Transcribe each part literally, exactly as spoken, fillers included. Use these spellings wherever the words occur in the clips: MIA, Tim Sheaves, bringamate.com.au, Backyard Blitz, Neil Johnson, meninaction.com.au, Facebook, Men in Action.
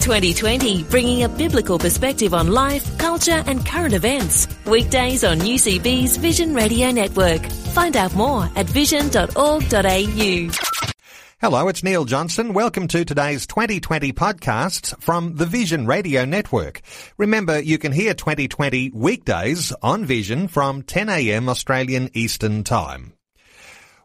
twenty twenty, bringing a biblical perspective on life, culture and current events. Weekdays on U C B's Vision Radio Network. Find out more at vision dot org dot a u. Hello, it's Neil Johnson. Welcome to today's twenty twenty podcasts from the Vision Radio Network. Remember, you can hear twenty twenty weekdays on Vision from ten a m Australian Eastern Time.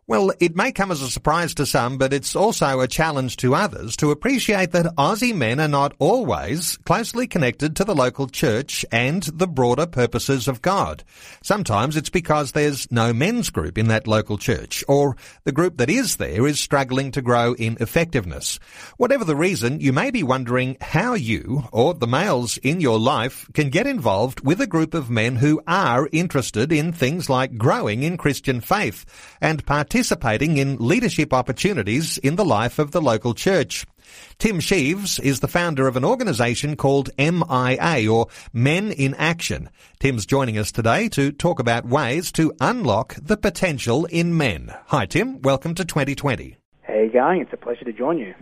Well, it may come as a surprise to some, but it's also a challenge to others to appreciate that Aussie men are not always closely connected to the local church and the broader purposes of God. Sometimes it's because there's no men's group in that local church, or the group that is there is struggling to grow in effectiveness. Whatever the reason, you may be wondering how you, or the males in your life, can get involved with a group of men who are interested in things like growing in Christian faith and participating participating in leadership opportunities in the life of the local church. Tim Sheaves is the founder of an organisation called M I A, or Men in Action. Tim's joining us today to talk about ways to unlock the potential in men. Hi Tim, welcome to twenty twenty. How are you going? It's a pleasure to join you.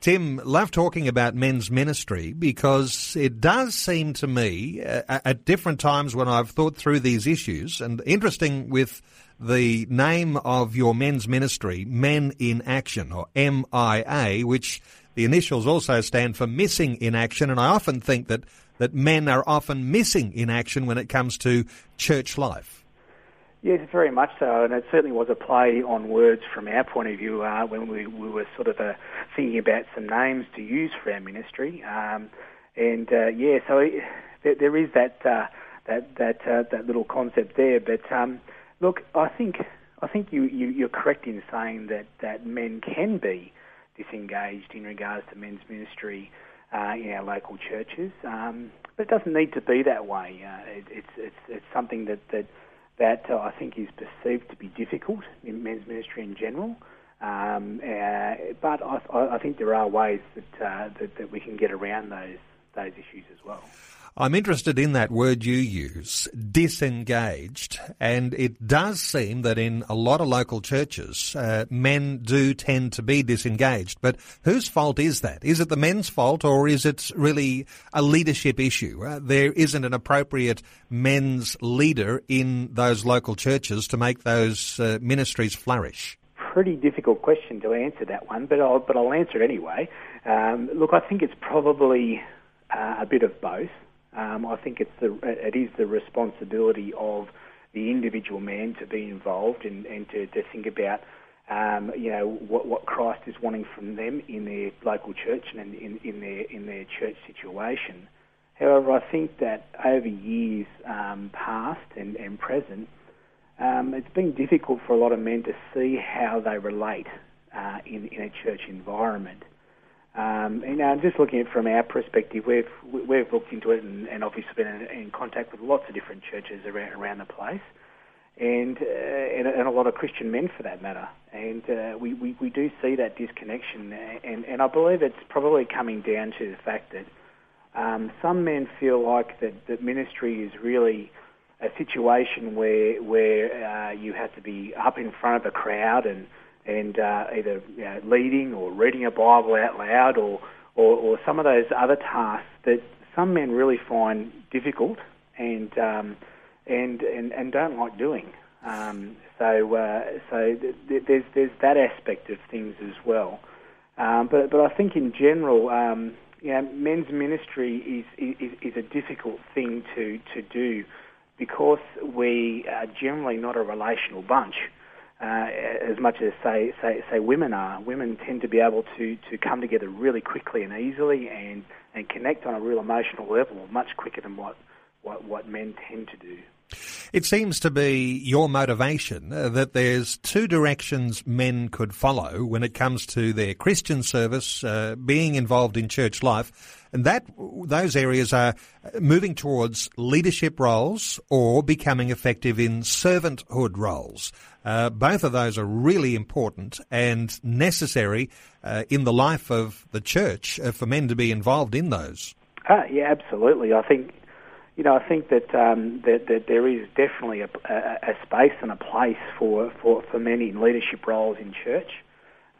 Tim, love talking about men's ministry because it does seem to me, uh, at different times when I've thought through these issues, and interesting with the name of your men's ministry, Men in Action, or M I A, which the initials also stand for Missing in Action, and I often think that, that men are often missing in action when it comes to church life. Yes, very much so, and it certainly was a play on words from our point of view uh, when we, we were sort of uh, thinking about some names to use for our ministry. Um, and, uh, yeah, so it, there, there is that uh, that that, uh, that little concept there. But, um, look, I think I think you, you, you're correct in saying that, that men can be disengaged in regards to men's ministry uh, in our local churches, um, but it doesn't need to be that way. Uh, it, it's, it's, it's something that... that that uh, I think is perceived to be difficult in men's ministry in general. Um, uh, but I, I think there are ways that, uh, that that we can get around those those issues as well. I'm interested in that word you use, disengaged, and it does seem that in a lot of local churches, uh, men do tend to be disengaged. But whose fault is that? Is it the men's fault, or is it really a leadership issue? Uh, there isn't an appropriate men's leader in those local churches to make those uh, ministries flourish. Pretty difficult question to answer that one, but I'll, but I'll answer it anyway. Um, look, I think it's probably uh, a bit of both. Um, I think it's the, it is the responsibility of the individual man to be involved and, and to, to think about, um, you know, what, what Christ is wanting from them in their local church and in, in their in their church situation. However, I think that over years um, past and, and present, um, it's been difficult for a lot of men to see how they relate uh, in, in a church environment. Um, you know, just looking at it from our perspective, we've we've looked into it and, and obviously been in, in contact with lots of different churches around, around the place, and, uh, and and a lot of Christian men for that matter. And uh, we, we, we do see that disconnection, and, and I believe it's probably coming down to the fact that um, some men feel like that, that ministry is really a situation where where uh, you have to be up in front of a crowd and. and uh, either you know, leading or reading a Bible out loud or, or, or some of those other tasks that some men really find difficult and um, and, and and don't like doing. Um, so uh, so th- th- there's there's that aspect of things as well. Um, but but I think in general, um, you know, men's ministry is, is is a difficult thing to to do because we are generally not a relational bunch uh, as much as, say, say, say women are. Women tend to be able to, to come together really quickly and easily and, and connect on a real emotional level much quicker than what, what, what men tend to do. It seems to be your motivation uh, that there's two directions men could follow when it comes to their Christian service, uh, being involved in church life, and that those areas are moving towards leadership roles or becoming effective in servanthood roles. Uh, both of those are really important and necessary uh, in the life of the church uh, for men to be involved in those. Uh, yeah, absolutely. I think... You know, I think that um, that, that there is definitely a, a, a space and a place for, for, for men in leadership roles in church.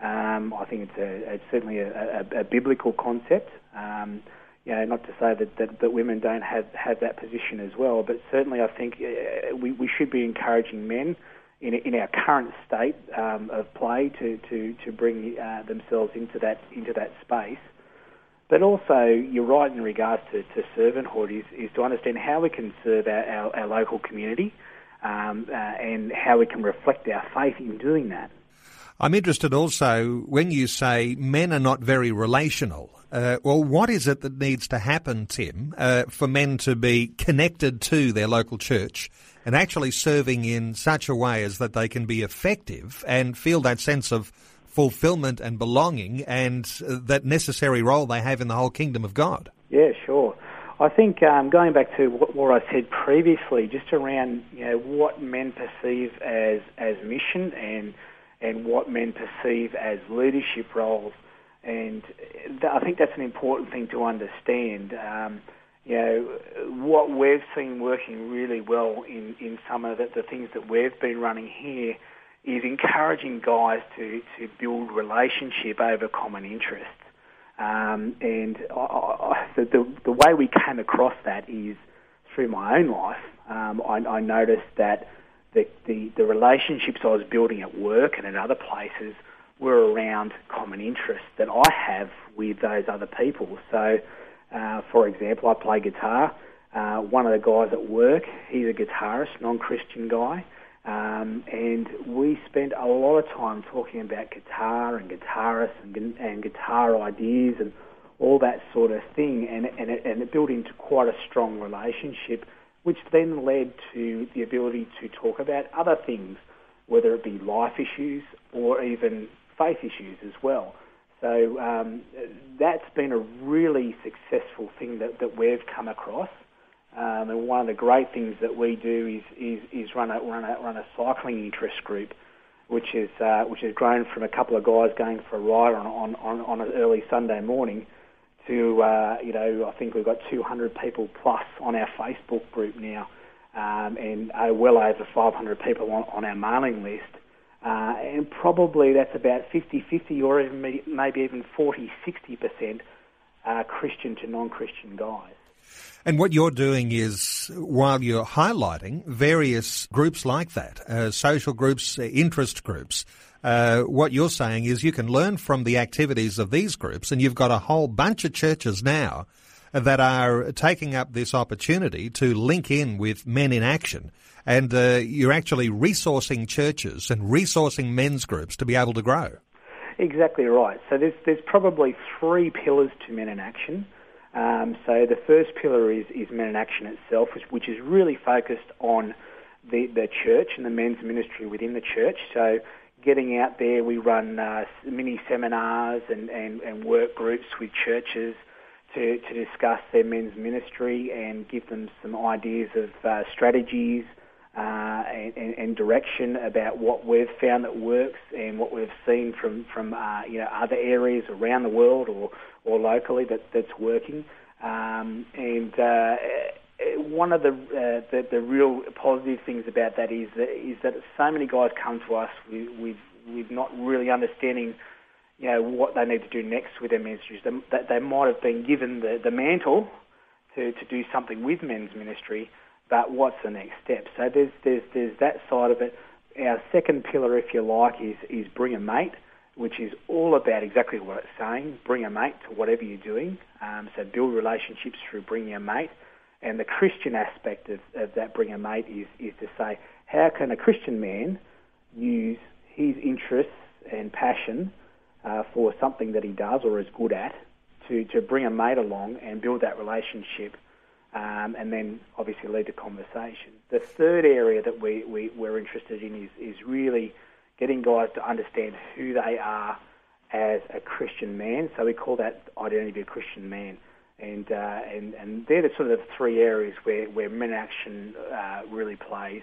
Um, I think it's, a, it's certainly a, a, a biblical concept. Um, you know, not to say that, that, that women don't have, have that position as well, but certainly I think uh, we, we should be encouraging men in in our current state um, of play to to to bring uh, themselves into that into that space. But also, you're right in regards to, to servanthood, is, is to understand how we can serve our, our, our local community um, uh, and how we can reflect our faith in doing that. I'm interested also when you say men are not very relational. Uh, well, what is it that needs to happen, Tim, uh, for men to be connected to their local church and actually serving in such a way as that they can be effective and feel that sense of fulfilment and belonging and that necessary role they have in the whole kingdom of God? Yeah, sure. I think um, going back to what, what I said previously, just around you know what men perceive as, as mission and and what men perceive as leadership roles, and th- I think that's an important thing to understand. Um, you know, what we've seen working really well in, in some of the, the things that we've been running here is encouraging guys to, to build relationship over common interests. Um, and I, I, the, the way we came across that is through my own life. Um, I, I noticed that the, the, the relationships I was building at work and at other places were around common interests that I have with those other people. So, uh, for example, I play guitar. Uh, one of the guys at work, he's a guitarist, non-Christian guy. Um, and we spent a lot of time talking about guitar and guitarists and, and guitar ideas and all that sort of thing, and, and, it, and it built into quite a strong relationship, which then led to the ability to talk about other things, whether it be life issues or even faith issues as well. So um, that's been a really successful thing that, that we've come across. Um, and one of the great things that we do is is, is run a run a run a cycling interest group, which is uh, which has grown from a couple of guys going for a ride on on, on, on an early Sunday morning, to uh, you know I think we've got two hundred people plus on our Facebook group now, um, and uh, well over five hundred people on, on our mailing list, uh, and probably that's about fifty-fifty or even maybe even forty-sixty percent uh, Christian to non-Christian guys. And what you're doing is, while you're highlighting various groups like that, uh, social groups, interest groups, uh, what you're saying is you can learn from the activities of these groups, and you've got a whole bunch of churches now that are taking up this opportunity to link in with Men in Action. And uh, you're actually resourcing churches and resourcing men's groups to be able to grow. Exactly right. So there's, there's probably three pillars to Men in Action. Um, so the first pillar is, is Men in Action itself, which, which is really focused on the, the church and the men's ministry within the church. So getting out there, we run uh, mini seminars and, and, and work groups with churches to, to discuss their men's ministry and give them some ideas of uh, strategies uh, and, and, and direction about what we've found that works and what we've seen from, from uh, you know, other areas around the world or or locally that, that's working. Um, and uh, one of the, uh, the the real positive things about that is that, is that so many guys come to us with, with, with not really understanding you know, what they need to do next with their ministries. They, that they might have been given the, the mantle to, to do something with men's ministry, but what's the next step? So there's, there's, there's that side of it. Our second pillar, if you like, is, is Bring a Mate, which is all about exactly what it's saying, bring a mate to whatever you're doing. Um, so build relationships through bringing a mate. And the Christian aspect of, of that bring a mate is, is to say, how can a Christian man use his interests and passion uh, for something that he does or is good at to, to bring a mate along and build that relationship um, and then obviously lead to conversation. The third area that we, we, we're interested in is, is really getting guys to understand who they are as a Christian man. So we call that identity of a Christian man. And, uh, and and they're the sort of the three areas where, where Men in Action uh, really plays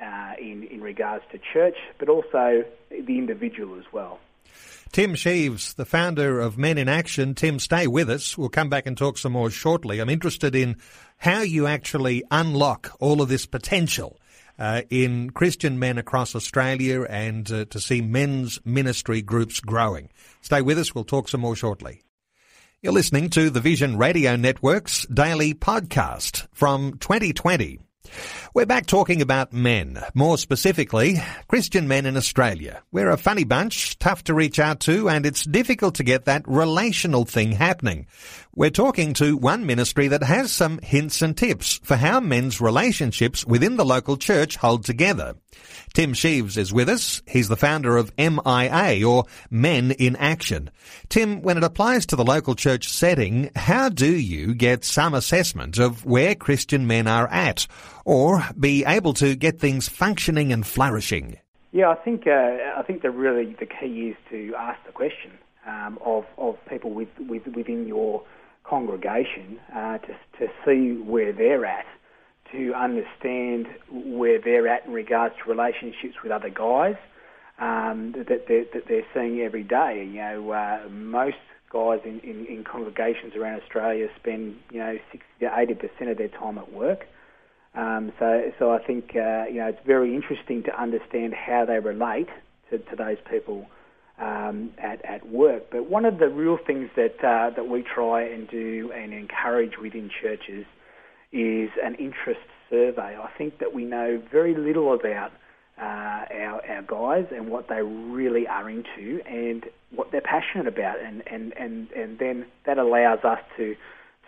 uh, in, in regards to church, but also the individual as well. Tim Sheaves, the founder of Men in Action. Tim, stay with us. We'll come back and talk some more shortly. I'm interested in how you actually unlock all of this potential uh, in Christian men across Australia and uh, to see men's ministry groups growing. Stay with us. We'll talk some more shortly. You're listening to the Vision Radio Network's daily podcast from twenty twenty. We're back talking about men, more specifically, Christian men in Australia. We're a funny bunch, tough to reach out to, and it's difficult to get that relational thing happening. We're talking to one ministry that has some hints and tips for how men's relationships within the local church hold together. Tim Sheaves is with us. He's the founder of M I A, or Men in Action. Tim, when it applies to the local church setting, how do you get some assessment of where Christian men are at, or be able to get things functioning and flourishing? Yeah, I think uh, I think the really the key is to ask the question um, of of people with, with within your congregation uh, to to see where they're at, to understand where they're at in regards to relationships with other guys um, that, they're, that they're seeing every day. You know, uh, most guys in, in, in congregations around Australia spend, you know, sixty to eighty percent of their time at work. Um, so, so I think, uh, you know, it's very interesting to understand how they relate to, to those people um, at, at work. But one of the real things that uh, that we try and do and encourage within churches is an interest survey. I think that we know very little about uh, our, our guys and what they really are into and what they're passionate about. And, and, and, and then that allows us to,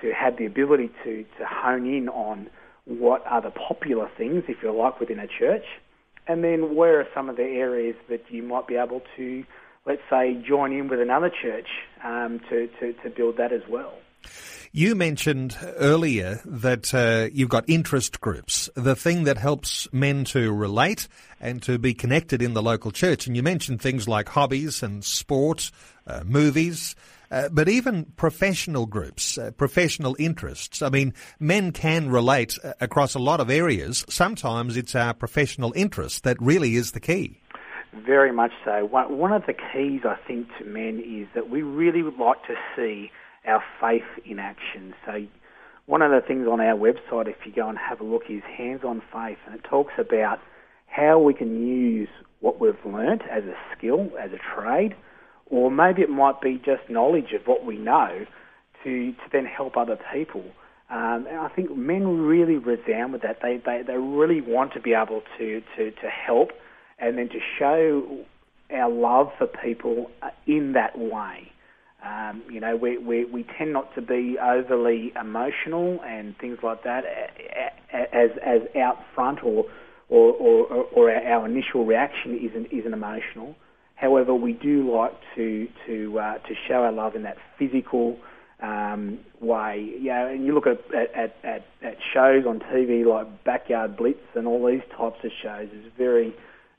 to have the ability to, to hone in on what are the popular things, if you like, within a church. And then where are some of the areas that you might be able to, let's say, join in with another church um, to, to, to build that as well. You mentioned earlier that uh, you've got interest groups, the thing that helps men to relate and to be connected in the local church. And you mentioned things like hobbies and sport, uh, movies, uh, but even professional groups, uh, professional interests. I mean, men can relate across a lot of areas. Sometimes it's our professional interest that really is the key. Very much so. One of the keys, I think, to men is that we really would like to see our faith in action. So one of the things on our website, if you go and have a look, is Hands-on Faith, and it talks about how we can use what we've learnt as a skill, as a trade, or maybe it might be just knowledge of what we know to, to then help other people. Um, and I think men really resound with that. They, they, they really want to be able to, to, to help and then to show our love for people in that way. Um, you know, we, we we tend not to be overly emotional and things like that as as out front or or, or, or our initial reaction isn't isn't emotional. However, we do like to to uh, to show our love in that physical um, way. You know, and you look at at, at at shows on T V like Backyard Blitz and all these types of shows is very.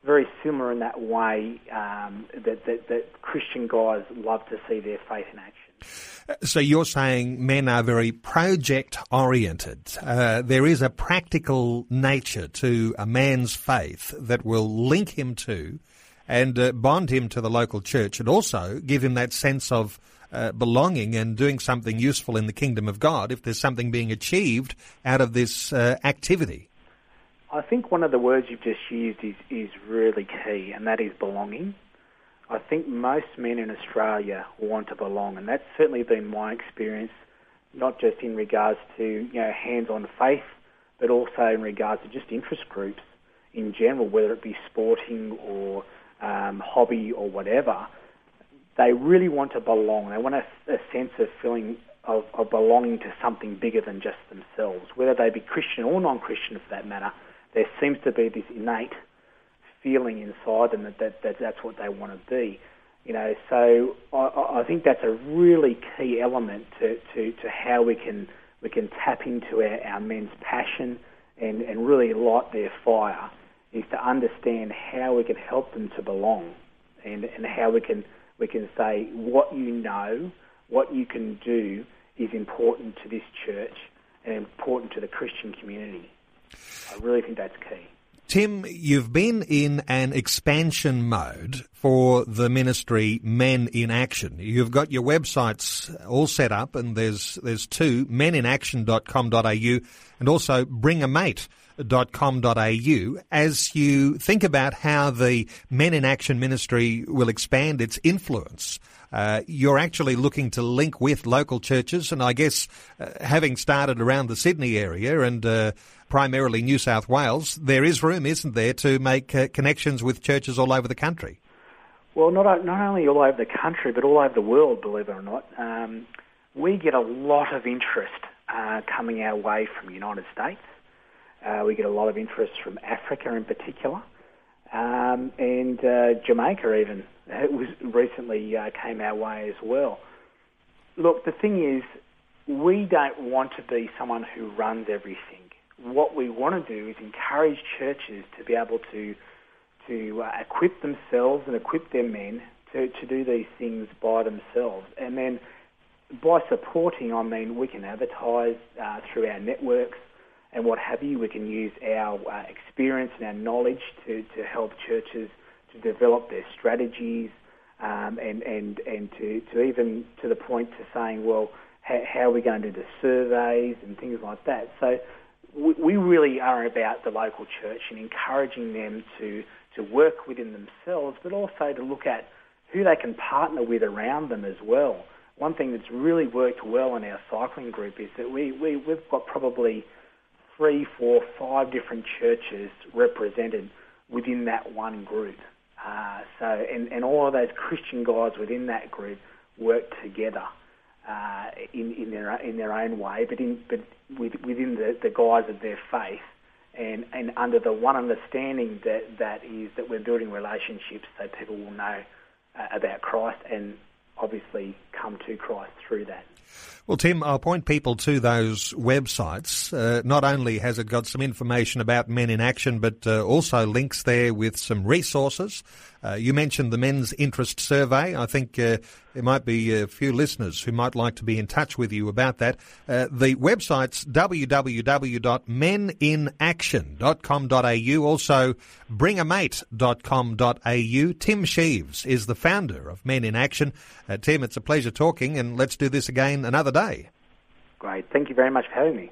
very similar in that way um, that, that, that Christian guys love to see their faith in action. So you're saying men are very project-oriented. Uh, there is a practical nature to a man's faith that will link him to and uh, bond him to the local church and also give him that sense of uh, belonging and doing something useful in the kingdom of God if there's something being achieved out of this uh, activity. I think one of the words you've just used is, is really key, and that is belonging. I think most men in Australia want to belong, and that's certainly been my experience, not just in regards to, you know, hands-on faith, but also in regards to just interest groups in general, whether it be sporting or um, hobby or whatever. They really want to belong. They want a, a sense of feeling of, of belonging to something bigger than just themselves. Whether they be Christian or non-Christian for that matter, there seems to be this innate feeling inside them that, that, that that's what they want to be. You know, so I, I think that's a really key element to, to, to how we can we can tap into our, our men's passion and, and really light their fire, is to understand how we can help them to belong, and, and how we can we can say what you know, what you can do is important to this church and important to the Christian community. I really think that's key. Tim, you've been in an expansion mode for the ministry Men in Action. You've got your websites all set up, and there's there's two, men in action dot com dot a u and also bring a mate dot com dot a u. As you think about how the Men in Action ministry will expand its influence, uh, you're actually looking to link with local churches, and I guess uh, having started around the Sydney area and uh, primarily New South Wales, there is room, isn't there, to make uh, connections with churches all over the country? Well, not not only all over the country, but all over the world, believe it or not. Um, we get a lot of interest uh, coming our way from the United States. Uh, we get a lot of interest from Africa in particular, um, and uh, Jamaica even. It was recently uh, came our way as well. Look, the thing is, we don't want to be someone who runs everything. What we want to do is encourage churches to be able to to uh, equip themselves and equip their men to, to do these things by themselves. And then by supporting, I mean, we can advertise uh, through our networks and what have you. We can use our uh, experience and our knowledge to, to help churches to develop their strategies, um, and, and, and to, to even to the point to saying, well, how, how are we going to do the surveys and things like that? So we, we really are about the local church and encouraging them to, to work within themselves, but also to look at who they can partner with around them as well. One thing that's really worked well in our cycling group is that we, we, we've got probably three, four, five different churches represented within that one group. Uh, so, and, and all of those Christian guys within that group work together uh, in, in their in their own way, but in but with, within the, the guise of their faith, and, and under the one understanding that that is that we're building relationships so people will know uh, about Christ and obviously come to Christ through that. Well, Tim, I'll point people to those websites. Uh, not only has it got some information about Men in Action, but uh, also links there with some resources. Uh, you mentioned the Men's Interest Survey. I think uh, there might be a few listeners who might like to be in touch with you about that. Uh, the website's w w w dot men in action dot com dot a u, also bring a mate dot com dot a u. Tim Sheaves is the founder of Men in Action. Uh, Tim, it's a pleasure talking, and let's do this again another day. Great. Thank you very much for having me.